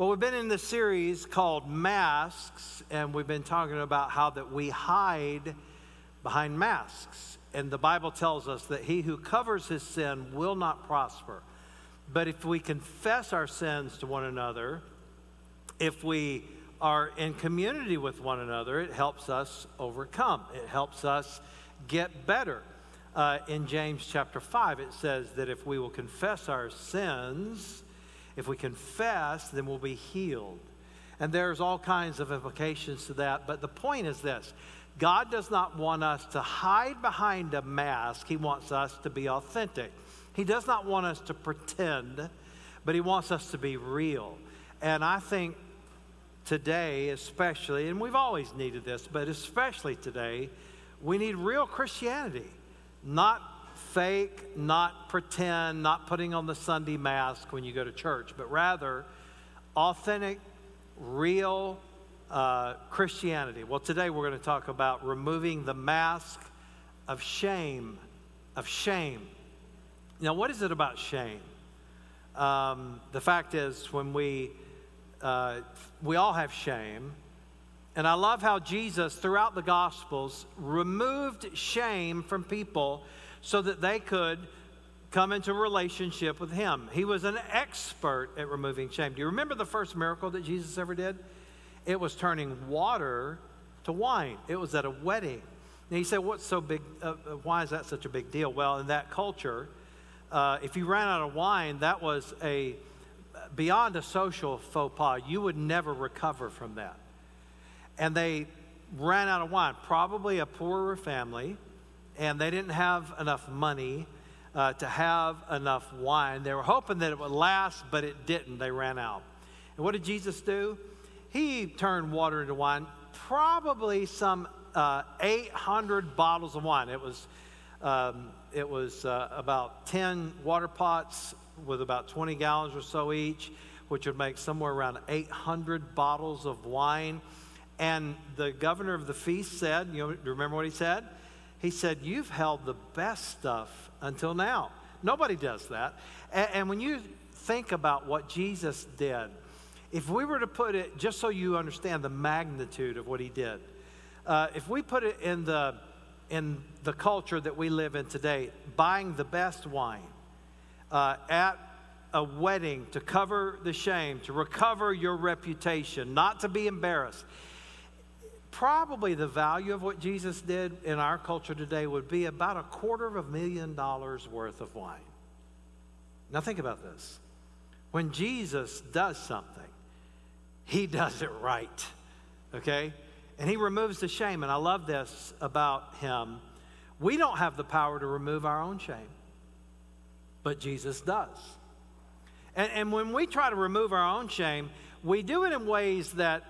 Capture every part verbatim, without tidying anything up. Well, we've been in this series called Masks, and we've been talking about how that we hide behind masks. And the Bible tells us that he who covers his sin will not prosper. But if we confess our sins to one another, if we are in community with one another, it helps us overcome. It helps us get better. Uh, in James chapter five, it says that if we will confess our sins, if we confess, then we'll be healed. And there's all kinds of implications to that. But the point is this. God does not want us to hide behind a mask. He wants us to be authentic. He does not want us to pretend, but he wants us to be real. And I think today especially, and we've always needed this, but especially today, we need real Christianity. Not fake, not pretend, not putting on the Sunday mask when you go to church, but rather authentic, real uh, Christianity. Well, today we're going to talk about removing the mask of shame, of shame. Now, what is it about shame? Um, the fact is, when we, uh, we all have shame. And I love how Jesus, throughout the Gospels, removed shame from people so that they could come into relationship with him. He was an expert at removing shame. Do you remember the first miracle that Jesus ever did? It was turning water to wine. It was at a wedding. And he said, "What's so big? Uh, why is that such a big deal?" Well, in that culture, uh, if you ran out of wine, that was a beyond a social faux pas. You would never recover from that. And they ran out of wine, probably a poorer family, and they didn't have enough money uh, to have enough wine. They were hoping that it would last, but it didn't. They ran out. And what did Jesus do? He turned water into wine, probably some uh, eight hundred bottles of wine. It was, um, it was uh, about ten water pots with about twenty gallons or so each, which would make somewhere around eight hundred bottles of wine. And the governor of the feast said, you know, remember what he said? He said, "You've held the best stuff until now." Nobody does that. And, and when you think about what Jesus did, if we were to put it, just so you understand the magnitude of what he did, uh, if we put it in the, in the culture that we live in today, buying the best wine uh, at a wedding to cover the shame, to recover your reputation, not to be embarrassed. Probably the value of what Jesus did in our culture today would be about a quarter of a million dollars worth of wine. Now think about this. When Jesus does something, he does it right, okay? And he removes the shame, and I love this about him. We don't have the power to remove our own shame, but Jesus does. And, and when we try to remove our own shame, we do it in ways that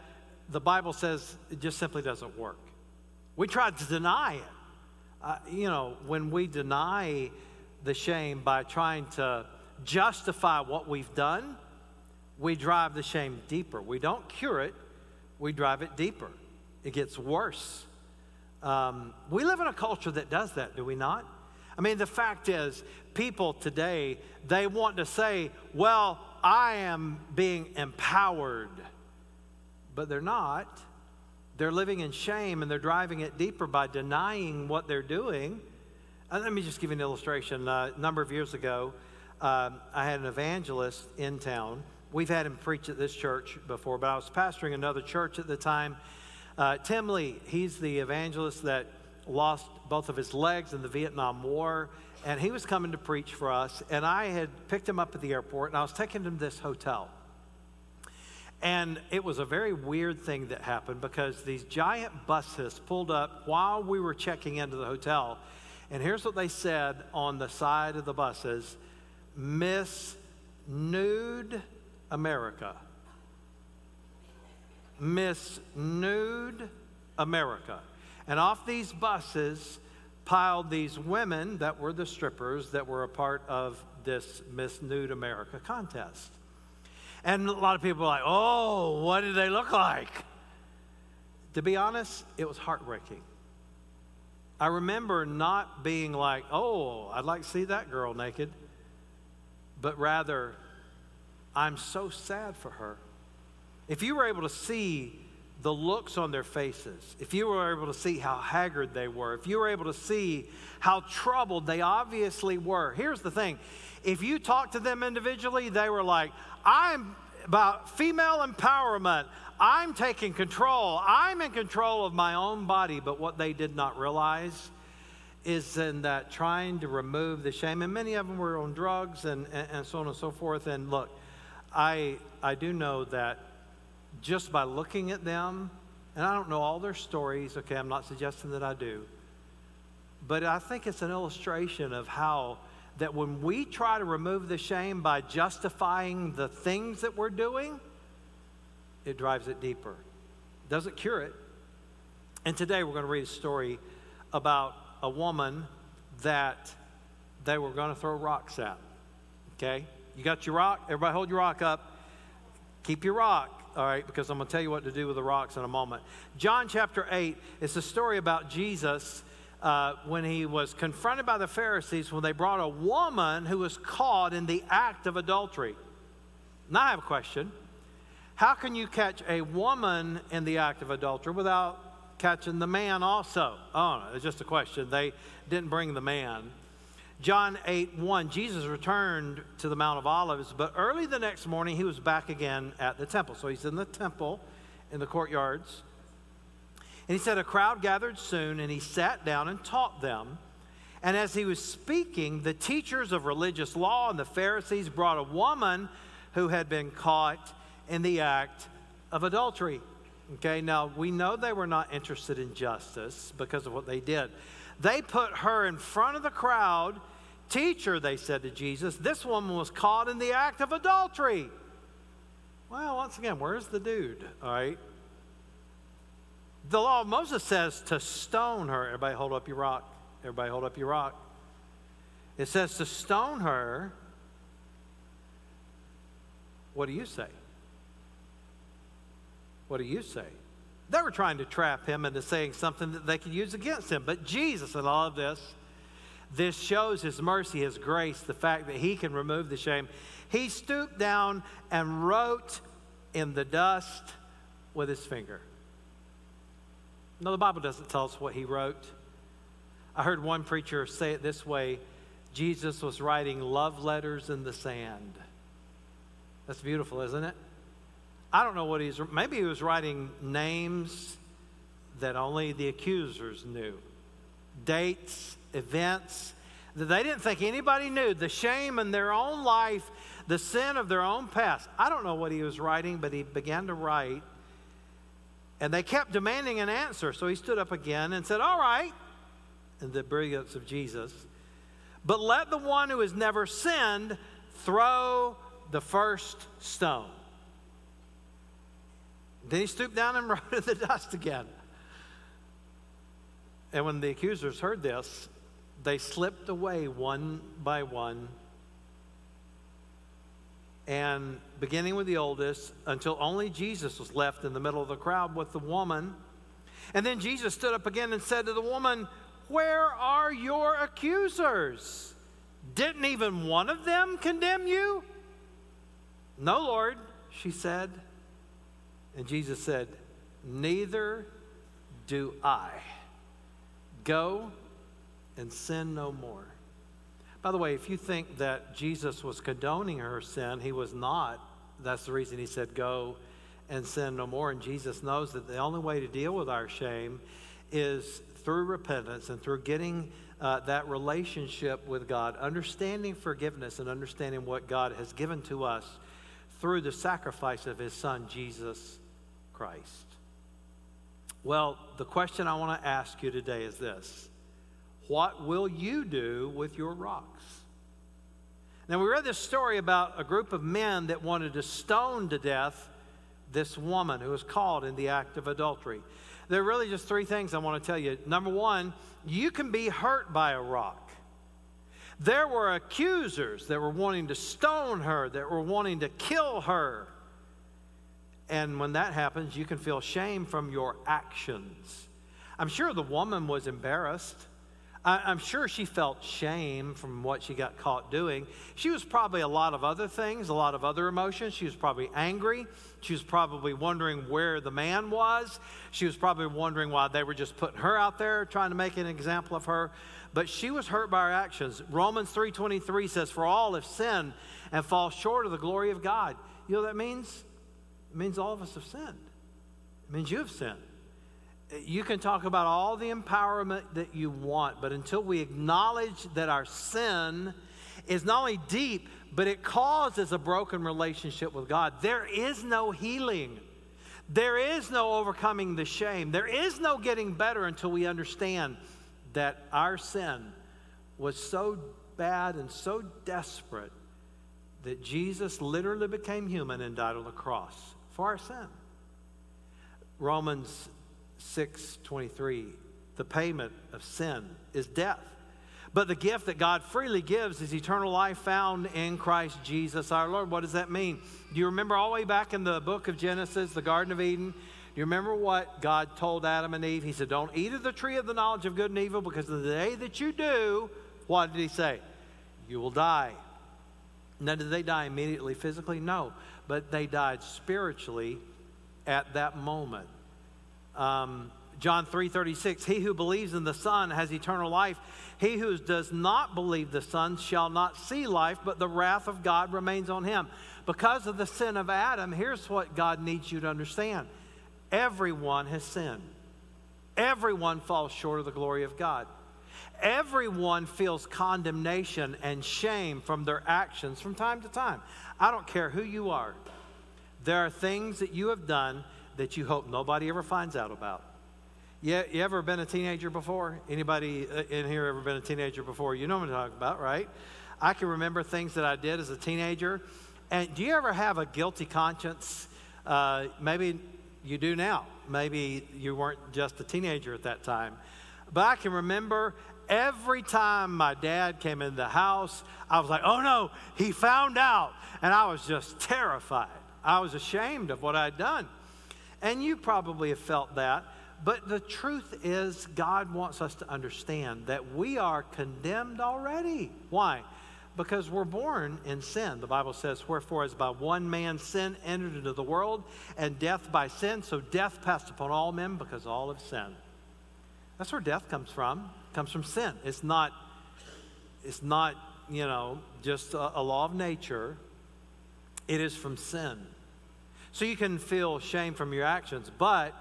the Bible says it just simply doesn't work. We try to deny it. Uh, you know, when we deny the shame by trying to justify what we've done, we drive the shame deeper. We don't cure it. We drive it deeper. It gets worse. Um, we live in a culture that does that, do we not? I mean, the fact is, people today, they want to say, "Well, I am being empowered." But they're not. They're living in shame, and they're driving it deeper by denying what they're doing. And let me just give you an illustration. Uh, a number of years ago, um, I had an evangelist in town. We've had him preach at this church before, but I was pastoring another church at the time. Uh, Tim Lee, he's the evangelist that lost both of his legs in the Vietnam War, and he was coming to preach for us. And I had picked him up at the airport, and I was taking him to this hotel. And it was a very weird thing that happened because these giant buses pulled up while we were checking into the hotel. And here's what they said on the side of the buses: "Miss Nude America." Miss Nude America. And off these buses piled these women that were the strippers that were a part of this Miss Nude America contest. And a lot of people are like, "Oh, what did they look like?" To be honest, it was heartbreaking. I remember not being like, "Oh, I'd like to see that girl naked," but rather, "I'm so sad for her. If you were able to see the looks on their faces, if you were able to see how haggard they were, if you were able to see how troubled they obviously were. Here's the thing. If you talked to them individually, they were like, I'm about female empowerment. I'm taking control. I'm in control of my own body. But what they did not realize is in that trying to remove the shame. And many of them were on drugs and, and, and so on and so forth. And look, I I do know that just by looking at them, and I don't know all their stories, okay, I'm not suggesting that I do, but I think it's an illustration of how that when we try to remove the shame by justifying the things that we're doing, it drives it deeper. It doesn't cure it. And today we're going to read a story about a woman that they were going to throw rocks at, okay? You got your rock? Everybody hold your rock up. Keep your rock. All right, because I'm going to tell you what to do with the rocks in a moment. John chapter eight, it's a story about Jesus uh, when he was confronted by the Pharisees when they brought a woman who was caught in the act of adultery. Now I have a question. How can you catch a woman in the act of adultery without catching the man also? Oh, no, it's just a question. They didn't bring the man. John eight one, Jesus returned to the Mount of Olives, but early the next morning he was back again at the temple. So he's in the temple, in the courtyards. And he said, a crowd gathered soon, and he sat down and taught them. And as he was speaking, the teachers of religious law and the Pharisees brought a woman who had been caught in the act of adultery. Okay, now we know they were not interested in justice because of what they did. They put her in front of the crowd. Teacher, they said to Jesus, this woman was caught in the act of adultery. Well, once again, where's the dude? All right. The law of Moses says to stone her. Everybody hold up your rock. Everybody hold up your rock. It says to stone her. What do you say? What do you say? They were trying to trap him into saying something that they could use against him. But Jesus, in all of this, this shows his mercy, his grace, the fact that he can remove the shame. He stooped down and wrote in the dust with his finger. No, the Bible doesn't tell us what he wrote. I heard one preacher say it this way: Jesus was writing love letters in the sand. That's beautiful, isn't it? I don't know what he's, maybe he was writing names that only the accusers knew. Dates, events that they didn't think anybody knew. The shame in their own life, the sin of their own past. I don't know what he was writing, but he began to write. And they kept demanding an answer. So he stood up again and said, all right, in the brilliance of Jesus, but let the one who has never sinned throw the first stone. Then he stooped down and wrote in the dust again. And when the accusers heard this, they slipped away one by one. And beginning with the oldest, until only Jesus was left in the middle of the crowd with the woman. And then Jesus stood up again and said to the woman, where are your accusers? Didn't even one of them condemn you? No, Lord, she said. And Jesus said, neither do I. Go and sin no more. By the way, if you think that Jesus was condoning her sin, he was not. That's the reason he said, go and sin no more. And Jesus knows that the only way to deal with our shame is through repentance and through getting uh, that relationship with God, understanding forgiveness and understanding what God has given to us through the sacrifice of his son, Jesus Christ. Well, the question I want to ask you today is this: what will you do with your rocks? Now, we read this story about a group of men that wanted to stone to death this woman who was caught in the act of adultery. There are really just three things I want to tell you. Number one, you can be hurt by a rock. There were accusers that were wanting to stone her, that were wanting to kill her. And when that happens, you can feel shame from your actions. I'm sure the woman was embarrassed. I, I'm sure she felt shame from what she got caught doing. She was probably a lot of other things, a lot of other emotions. She was probably angry. She was probably wondering where the man was. She was probably wondering why they were just putting her out there, trying to make an example of her. But she was hurt by her actions. Romans three twenty-three says, "For all have sinned and fall short of the glory of God." You know what that means? It means all of us have sinned. It means you have sinned. You can talk about all the empowerment that you want, but until we acknowledge that our sin is not only deep, but it causes a broken relationship with God, there is no healing. There is no overcoming the shame. There is no getting better until we understand that our sin was so bad and so desperate that Jesus literally became human and died on the cross for our sin. Romans six twenty-three, the payment of sin is death, but the gift that God freely gives is eternal life found in Christ Jesus our Lord. What does that mean? Do you remember all the way back in the book of Genesis, the Garden of Eden? Do you remember what God told Adam and Eve? He said, "Don't eat of the tree of the knowledge of good and evil, because the day that you do," what did he say? "You will die." Now, did they die immediately physically? No, but they died spiritually at that moment. Um, John three thirty-six, "He who believes in the Son has eternal life. He who does not believe the Son shall not see life, but the wrath of God remains on him." Because of the sin of Adam, here's what God needs you to understand. Everyone has sinned. Everyone falls short of the glory of God. Everyone feels condemnation and shame from their actions from time to time. I don't care who you are. There are things that you have done that you hope nobody ever finds out about. Yeah, you ever been a teenager before? Anybody in here ever been a teenager before? You know what I'm talking about, right? I can remember things that I did as a teenager. And do you ever have a guilty conscience? Uh, maybe you do now. Maybe you weren't just a teenager at that time. But I can remember every time my dad came in the house, I was like, "Oh no, he found out." And I was just terrified. I was ashamed of what I'd done. And you probably have felt that. But the truth is, God wants us to understand that we are condemned already. Why? Because we're born in sin. The Bible says, "Wherefore, as by one man sin entered into the world, and death by sin, so death passed upon all men, because all have sinned." That's where death comes from. It comes from sin. It's not, it's not, you know, just a, a law of nature. It is from sin. So you can feel shame from your actions, but,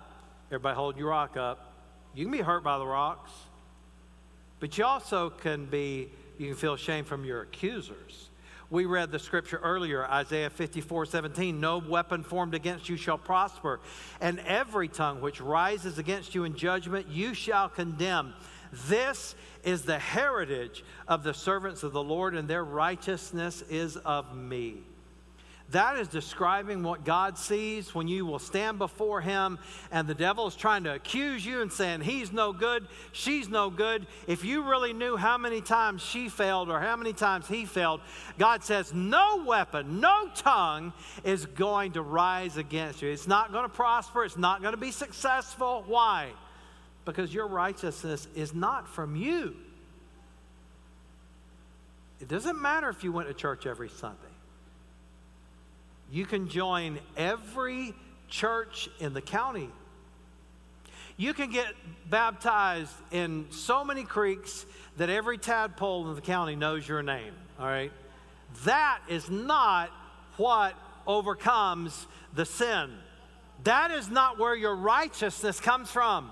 everybody hold your rock up, you can be hurt by the rocks, but you also can be, you can feel shame from your accusers. We read the scripture earlier, Isaiah fifty-four seventeen, "No weapon formed against you shall prosper, and every tongue which rises against you in judgment you shall condemn. This is the heritage of the servants of the Lord, and their righteousness is of me." That is describing what God sees when you will stand before him and the devil is trying to accuse you and saying, "He's no good, she's no good." If you really knew how many times she failed or how many times he failed, God says no weapon, no tongue is going to rise against you. It's not going to prosper. It's not going to be successful. Why? Because your righteousness is not from you. It doesn't matter if you went to church every Sunday. You can join every church in the county. You can get baptized in so many creeks that every tadpole in the county knows your name, all right? That is not what overcomes the sin. That is not where your righteousness comes from.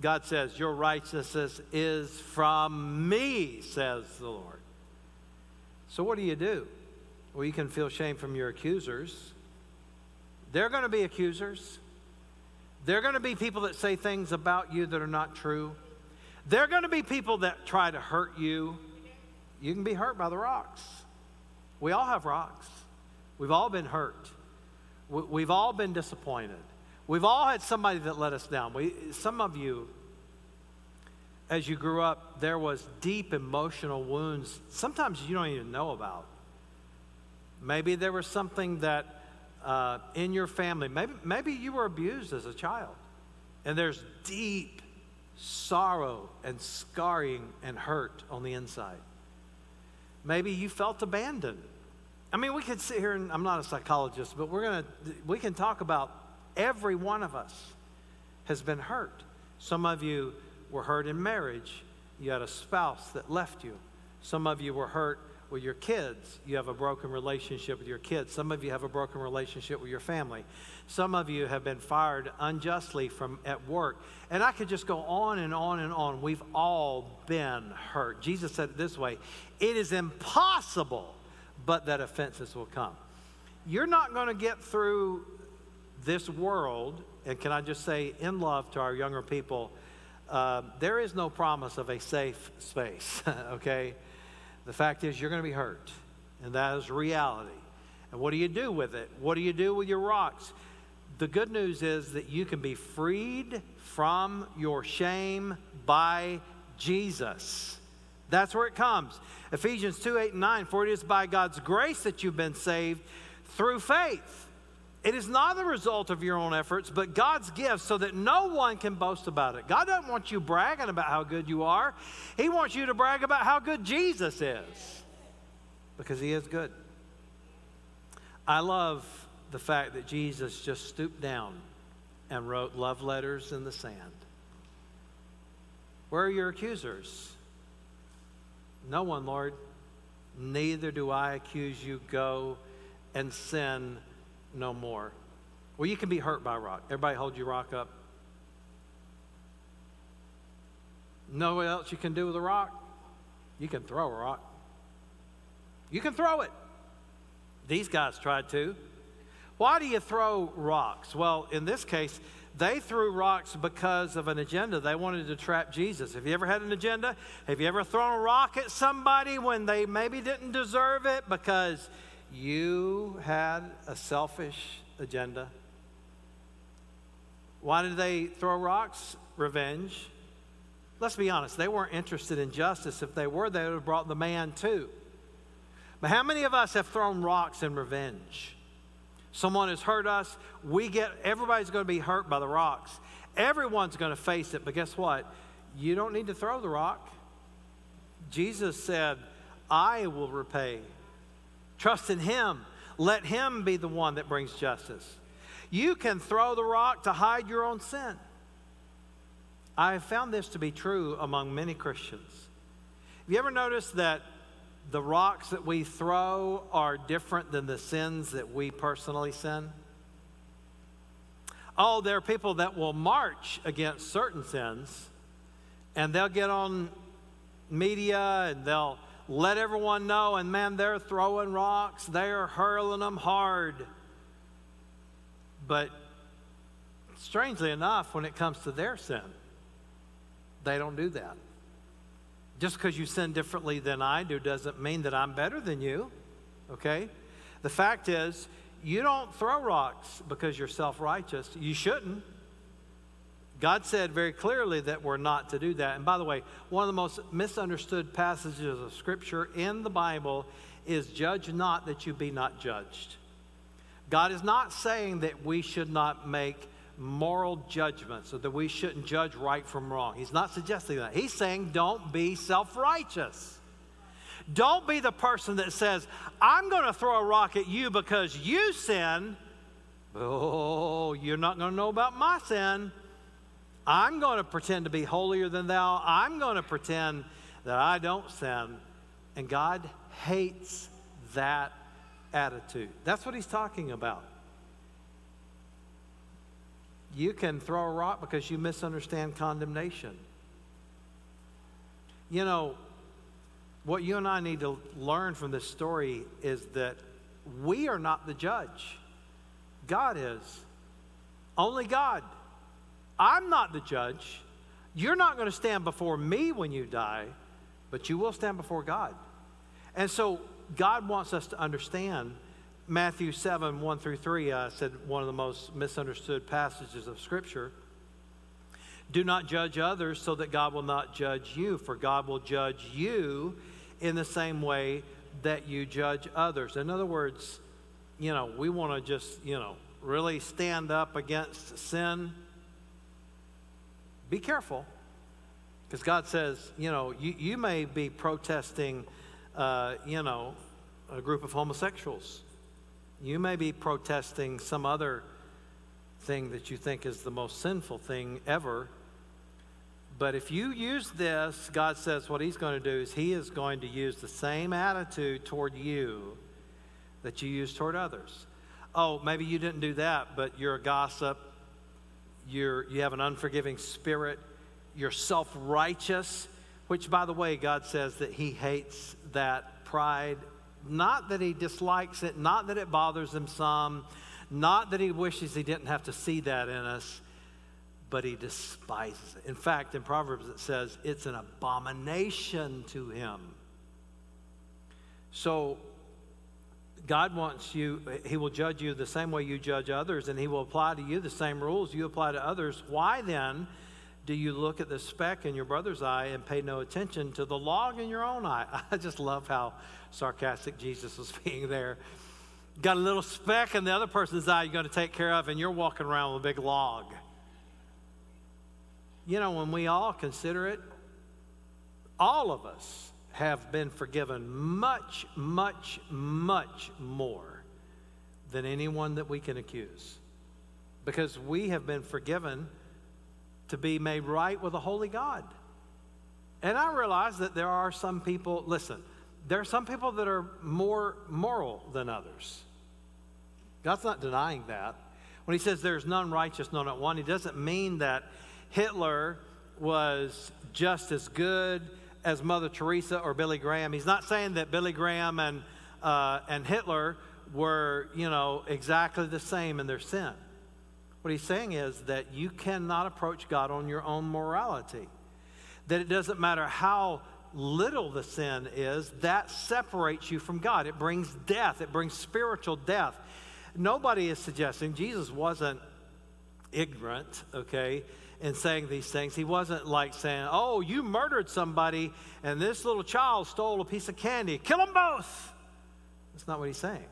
God says, "Your righteousness is from me," says the Lord. So what do you do? Well, you can feel shame from your accusers. They're going to be accusers. They're going to be people that say things about you that are not true. They're going to be people that try to hurt you. You can be hurt by the rocks. We all have rocks. We've all been hurt. We've all been disappointed. We've all had somebody that let us down. We, some of you, as you grew up, there was deep emotional wounds sometimes you don't even know about. Maybe there was something that uh, in your family, maybe, maybe you were abused as a child, and there's deep sorrow and scarring and hurt on the inside. Maybe you felt abandoned. I mean, we could sit here, and I'm not a psychologist, but we're gonna, we can talk about every one of us has been hurt. Some of you were hurt in marriage. You had a spouse that left you. Some of you were hurt with your kids. You have a broken relationship with your kids. Some of you have a broken relationship with your family. Some of you have been fired unjustly from at work. And I could just go on and on and on. We've all been hurt. Jesus said it this way, it is impossible but that offenses will come. You're not going to get through this world, and can I just say in love to our younger people, uh, there is no promise of a safe space, okay? The fact is you're going to be hurt, and that is reality. And what do you do with it? What do you do with your rocks? The good news is that you can be freed from your shame by Jesus. That's where it comes. Ephesians two, eight, and nine, for it is by God's grace that you've been saved through faith. It is not the result of your own efforts, but God's gift, so that no one can boast about it. God doesn't want you bragging about how good you are. He wants you to brag about how good Jesus is, because he is good. I love the fact that Jesus just stooped down and wrote love letters in the sand. Where are your accusers? No one, Lord. Neither do I accuse you. Go and sin no more. Well, you can be hurt by a rock. Everybody hold your rock up. No else you can do with a rock. You can throw a rock. You can throw it. These guys tried to. Why do you throw rocks? Well, in this case, they threw rocks because of an agenda. They wanted to trap Jesus. Have you ever had an agenda? Have you ever thrown a rock at somebody when they maybe didn't deserve it because you had a selfish agenda? Why did they throw rocks? Revenge. Let's be honest. They weren't interested in justice. If they were, they would have brought the man too. But how many of us have thrown rocks in revenge? Someone has hurt us. We get, everybody's going to be hurt by the rocks. Everyone's going to face it. But guess what? You don't need to throw the rock. Jesus said, I will repay. Trust in him. Let him be the one that brings justice. You can throw the rock to hide your own sin. I have found this to be true among many Christians. Have you ever noticed that the rocks that we throw are different than the sins that we personally sin? Oh, there are people that will march against certain sins, and they'll get on media, and they'll let everyone know, and man, they're throwing rocks. They're hurling them hard. But strangely enough, when it comes to their sin, they don't do that. Just because you sin differently than I do doesn't mean that I'm better than you, okay? The fact is, you don't throw rocks because you're self-righteous. You shouldn't. God said very clearly that we're not to do that. And by the way, one of the most misunderstood passages of Scripture in the Bible is judge not that you be not judged. God is not saying that we should not make moral judgment, so that we shouldn't judge right from wrong. He's not suggesting that. He's saying don't be self-righteous. Don't be the person that says, I'm going to throw a rock at you because you sin. Oh, you're not going to know about my sin. I'm going to pretend to be holier than thou. I'm going to pretend that I don't sin. And God hates that attitude. That's what he's talking about. You can throw a rock because you misunderstand condemnation. You know, what you and I need to learn from this story is that we are not the judge. God is. Only God. I'm not the judge. You're not going to stand before me when you die, but you will stand before God. And so God wants us to understand Matthew seven, one through three, I uh, said one of the most misunderstood passages of Scripture. Do not judge others so that God will not judge you, for God will judge you in the same way that you judge others. In other words, you know, we want to just, you know, really stand up against sin. Be careful. Because God says, you know, you, you may be protesting, uh, you know, a group of homosexuals. You may be protesting some other thing that you think is the most sinful thing ever. But if you use this, God says what he's going to do is he is going to use the same attitude toward you that you use toward others. Oh, maybe you didn't do that, but you're a gossip. You're, you have an unforgiving spirit. You're self-righteous, which, by the way, God says that he hates that pride. Not that he dislikes it, not that it bothers him some, not that he wishes he didn't have to see that in us, but he despises it. In fact, in Proverbs it says it's an abomination to him. So God wants you, he will judge you the same way you judge others, and he will apply to you the same rules you apply to others. Why then do you look at the speck in your brother's eye and pay no attention to the log in your own eye? I just love how sarcastic Jesus was being there. Got a little speck in the other person's eye you're going to take care of, and you're walking around with a big log. You know, when we all consider it, all of us have been forgiven much, much, much more than anyone that we can accuse, because we have been forgiven to be made right with a holy God. And I realize that there are some people, listen, there are some people that are more moral than others. God's not denying that. When he says there's none righteous, no, not one, he doesn't mean that Hitler was just as good as Mother Teresa or Billy Graham. He's not saying that Billy Graham and uh, and Hitler were, you know, exactly the same in their sin. What he's saying is that you cannot approach God on your own morality. That it doesn't matter how little the sin is, that separates you from God. It brings death. It brings spiritual death. Nobody is suggesting, Jesus wasn't ignorant, okay, in saying these things. He wasn't like saying, oh, you murdered somebody and this little child stole a piece of candy. Kill them both. That's not what he's saying.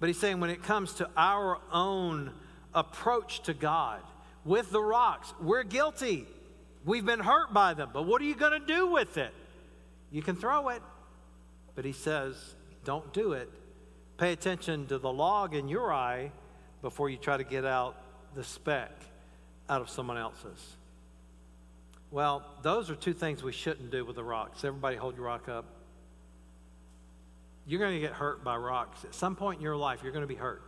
But he's saying when it comes to our own approach to God with the rocks, we're guilty. We've been hurt by them, but what are you going to do with it? You can throw it. But he says, don't do it. Pay attention to the log in your eye before you try to get out the speck out of someone else's. Well, those are two things we shouldn't do with the rocks. Everybody hold your rock up. You're going to get hurt by rocks. At some point in your life, you're going to be hurt.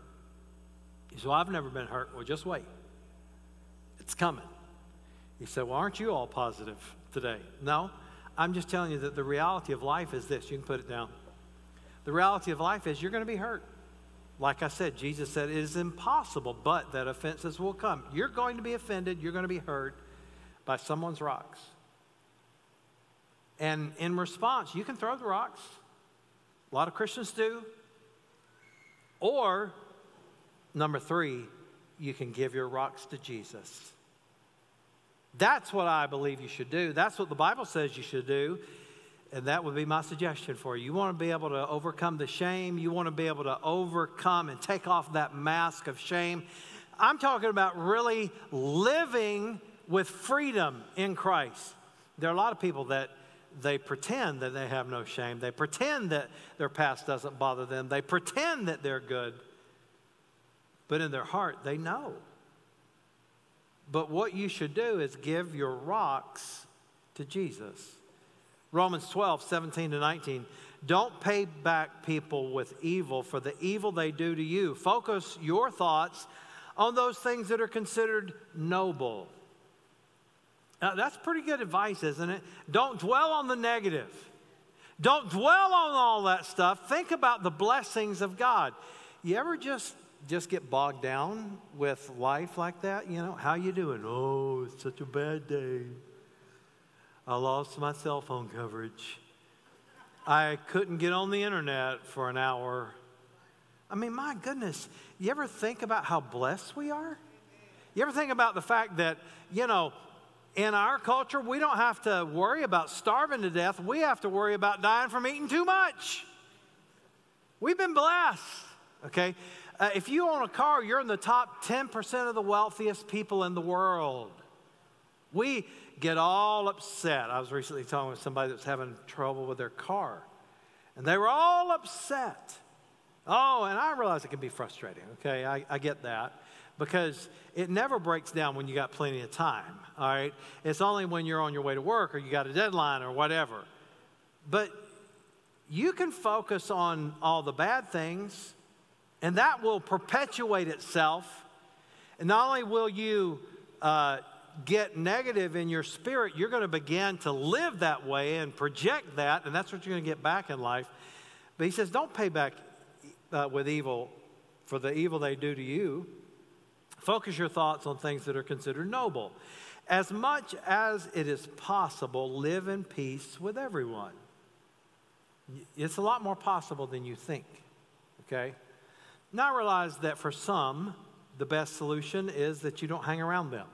He said, well, I've never been hurt. Well, just wait. It's coming. He said, well, aren't you all positive today? No, I'm just telling you that the reality of life is this. You can put it down. The reality of life is you're going to be hurt. Like I said, Jesus said, it is impossible, but that offenses will come. You're going to be offended. You're going to be hurt by someone's rocks. And in response, you can throw the rocks. A lot of Christians do. Or, number three, you can give your rocks to Jesus. That's what I believe you should do. That's what the Bible says you should do. And that would be my suggestion for you. You want to be able to overcome the shame. You want to be able to overcome and take off that mask of shame. I'm talking about really living with freedom in Christ. There are a lot of people that they pretend that they have no shame. They pretend that their past doesn't bother them. They pretend that they're good. But in their heart, they know. But what you should do is give your rocks to Jesus. Romans twelve, seventeen to nineteen. Don't pay back people with evil for the evil they do to you. Focus your thoughts on those things that are considered noble. Now, that's pretty good advice, isn't it? Don't dwell on the negative. Don't dwell on all that stuff. Think about the blessings of God. You ever just... just get bogged down with life like that? You know, how you doing? Oh, it's such a bad day. I lost my cell phone coverage. I couldn't get on the internet for an hour. I mean, my goodness, you ever think about how blessed we are? You ever think about the fact that, you know, in our culture, we don't have to worry about starving to death. We have to worry about dying from eating too much. We've been blessed, okay? Uh, if you own a car, you're in the top ten percent of the wealthiest people in the world. We get all upset. I was recently talking with somebody that was having trouble with their car, and they were all upset. Oh, and I realize it can be frustrating, okay? I, I get that, because it never breaks down when you got plenty of time, all right? It's only when you're on your way to work or you got a deadline or whatever. But you can focus on all the bad things, and that will perpetuate itself. And not only will you uh, get negative in your spirit, you're going to begin to live that way and project that, and that's what you're going to get back in life. But he says, don't pay back uh, with evil for the evil they do to you. Focus your thoughts on things that are considered noble. As much as it is possible, live in peace with everyone. It's a lot more possible than you think, okay? Now I realize that for some, the best solution is that you don't hang around them.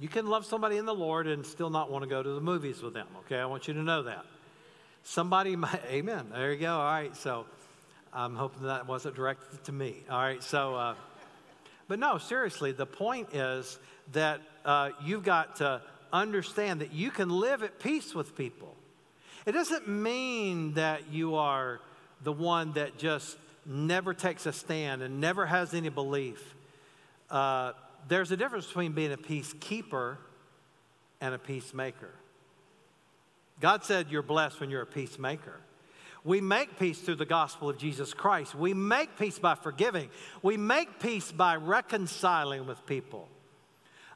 You can love somebody in the Lord and still not want to go to the movies with them, okay? I want you to know that. Somebody might, amen, there you go, all right, so I'm hoping that wasn't directed to me, all right, so, uh, but no, seriously, the point is that uh, you've got to understand that you can live at peace with people. It doesn't mean that you are the one that just never takes a stand and never has any belief. Uh, there's a difference between being a peacekeeper and a peacemaker. God said you're blessed when you're a peacemaker. We make peace through the gospel of Jesus Christ. We make peace by forgiving. We make peace by reconciling with people.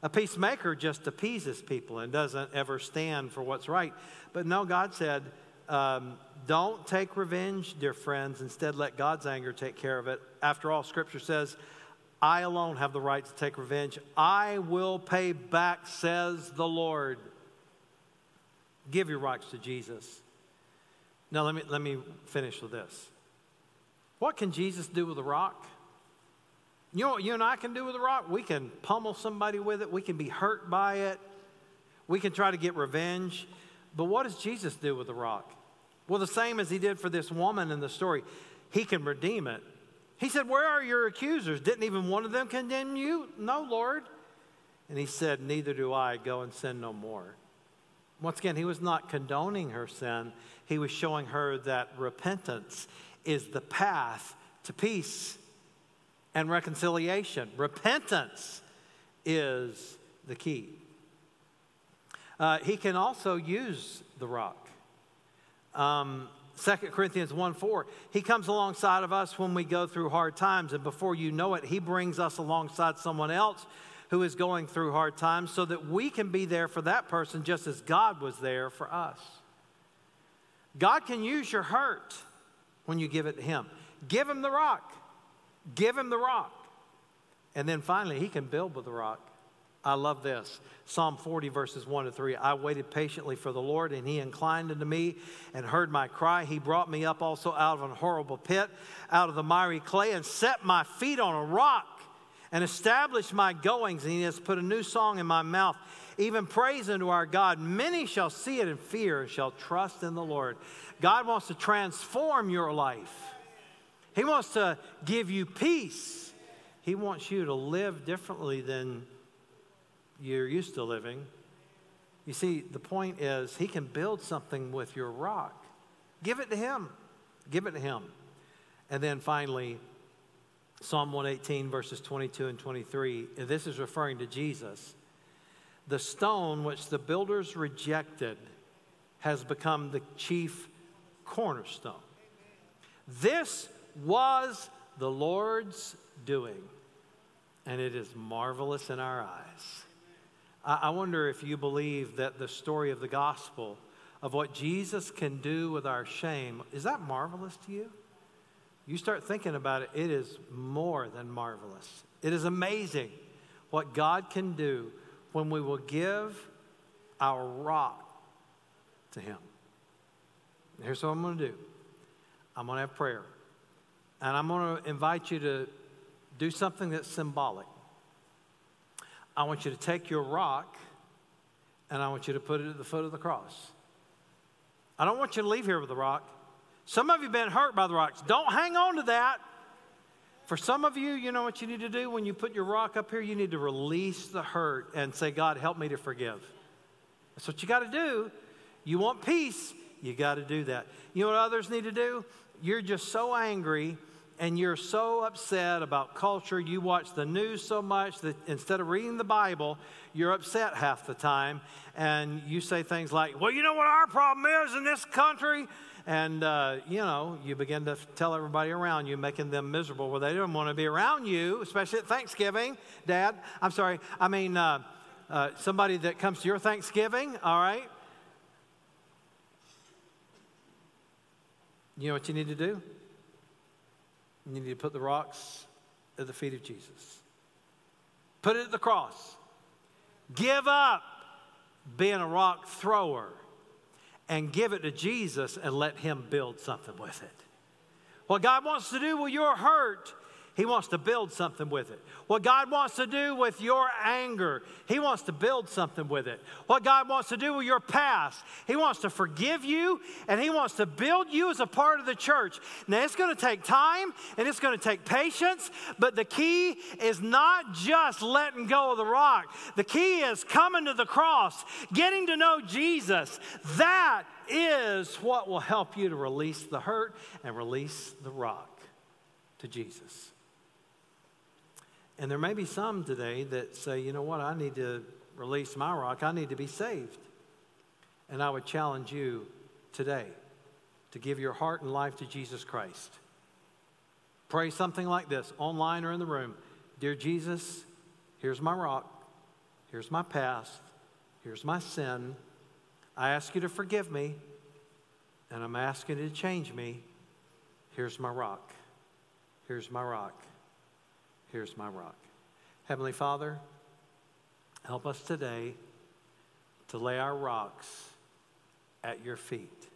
A peacemaker just appeases people and doesn't ever stand for what's right. But no, God said, um, don't take revenge, dear friends. Instead, let God's anger take care of it. After all, Scripture says, I alone have the right to take revenge. I will pay back, says the Lord. Give your rights to Jesus. Now, let me, let me finish with this. What can Jesus do with a rock? You know what you and I can do with a rock? We can pummel somebody with it. We can be hurt by it. We can try to get revenge. But what does Jesus do with the rock? Well, the same as he did for this woman in the story. He can redeem it. He said, where are your accusers? Didn't even one of them condemn you? No, Lord. And he said, neither do I. Go and sin no more. Once again, he was not condoning her sin. He was showing her that repentance is the path to peace and reconciliation. Repentance is the key. Uh, he can also use the rock. Um, Second Corinthians one four, he comes alongside of us when we go through hard times, and before you know it, he brings us alongside someone else who is going through hard times so that we can be there for that person just as God was there for us. God can use your hurt when you give it to him. Give him the rock. Give him the rock. And then finally, he can build with the rock. I love this. Psalm forty, verses one to three. I waited patiently for the Lord, and he inclined unto me and heard my cry. He brought me up also out of an horrible pit, out of the miry clay, and set my feet on a rock and established my goings. And he has put a new song in my mouth, even praise unto our God. Many shall see it and fear and shall trust in the Lord. God wants to transform your life. He wants to give you peace. He wants you to live differently than you're used to living. You see, the point is he can build something with your rock. Give it to him. Give it to him. And then finally, Psalm one eighteen, verses twenty-two and twenty-three. This is referring to Jesus. The stone which the builders rejected has become the chief cornerstone. This was the Lord's doing, and it is marvelous in our eyes. I wonder if you believe that the story of the gospel, of what Jesus can do with our shame, is that marvelous to you? You start thinking about it, it is more than marvelous. It is amazing what God can do when we will give our rock to him. Here's what I'm going to do. I'm going to have prayer. And I'm going to invite you to do something that's symbolic. I want you to take your rock, and I want you to put it at the foot of the cross. I don't want you to leave here with the rock. Some of you have been hurt by the rocks. Don't hang on to that. For some of you, you know what you need to do? When you put your rock up here, you need to release the hurt and say, God, help me to forgive. That's what you got to do. You want peace, you got to do that. You know what others need to do? You're just so angry and you're so upset about culture. You watch the news so much that instead of reading the Bible, you're upset half the time. And you say things like, well, you know what our problem is in this country? And, uh, you know, you begin to tell everybody around you, making them miserable. Well, they don't want to be around you, especially at Thanksgiving, Dad. I'm sorry. I mean, uh, uh, somebody that comes to your Thanksgiving, all right? You know what you need to do? You need to put the rocks at the feet of Jesus. Put it at the cross. Give up being a rock thrower and give it to Jesus and let him build something with it. What God wants to do with your hurt, he wants to build something with it. What God wants to do with your anger, he wants to build something with it. What God wants to do with your past, he wants to forgive you, and he wants to build you as a part of the church. Now, it's going to take time, and it's going to take patience, but the key is not just letting go of the rock. The key is coming to the cross, getting to know Jesus. That is what will help you to release the hurt and release the rock to Jesus. And there may be some today that say, you know what, I need to release my rock. I need to be saved. And I would challenge you today to give your heart and life to Jesus Christ. Pray something like this, online or in the room. Dear Jesus, here's my rock. Here's my past. Here's my sin. I ask you to forgive me, and I'm asking you to change me. Here's my rock. Here's my rock. Here's my rock. Heavenly Father, help us today to lay our rocks at your feet.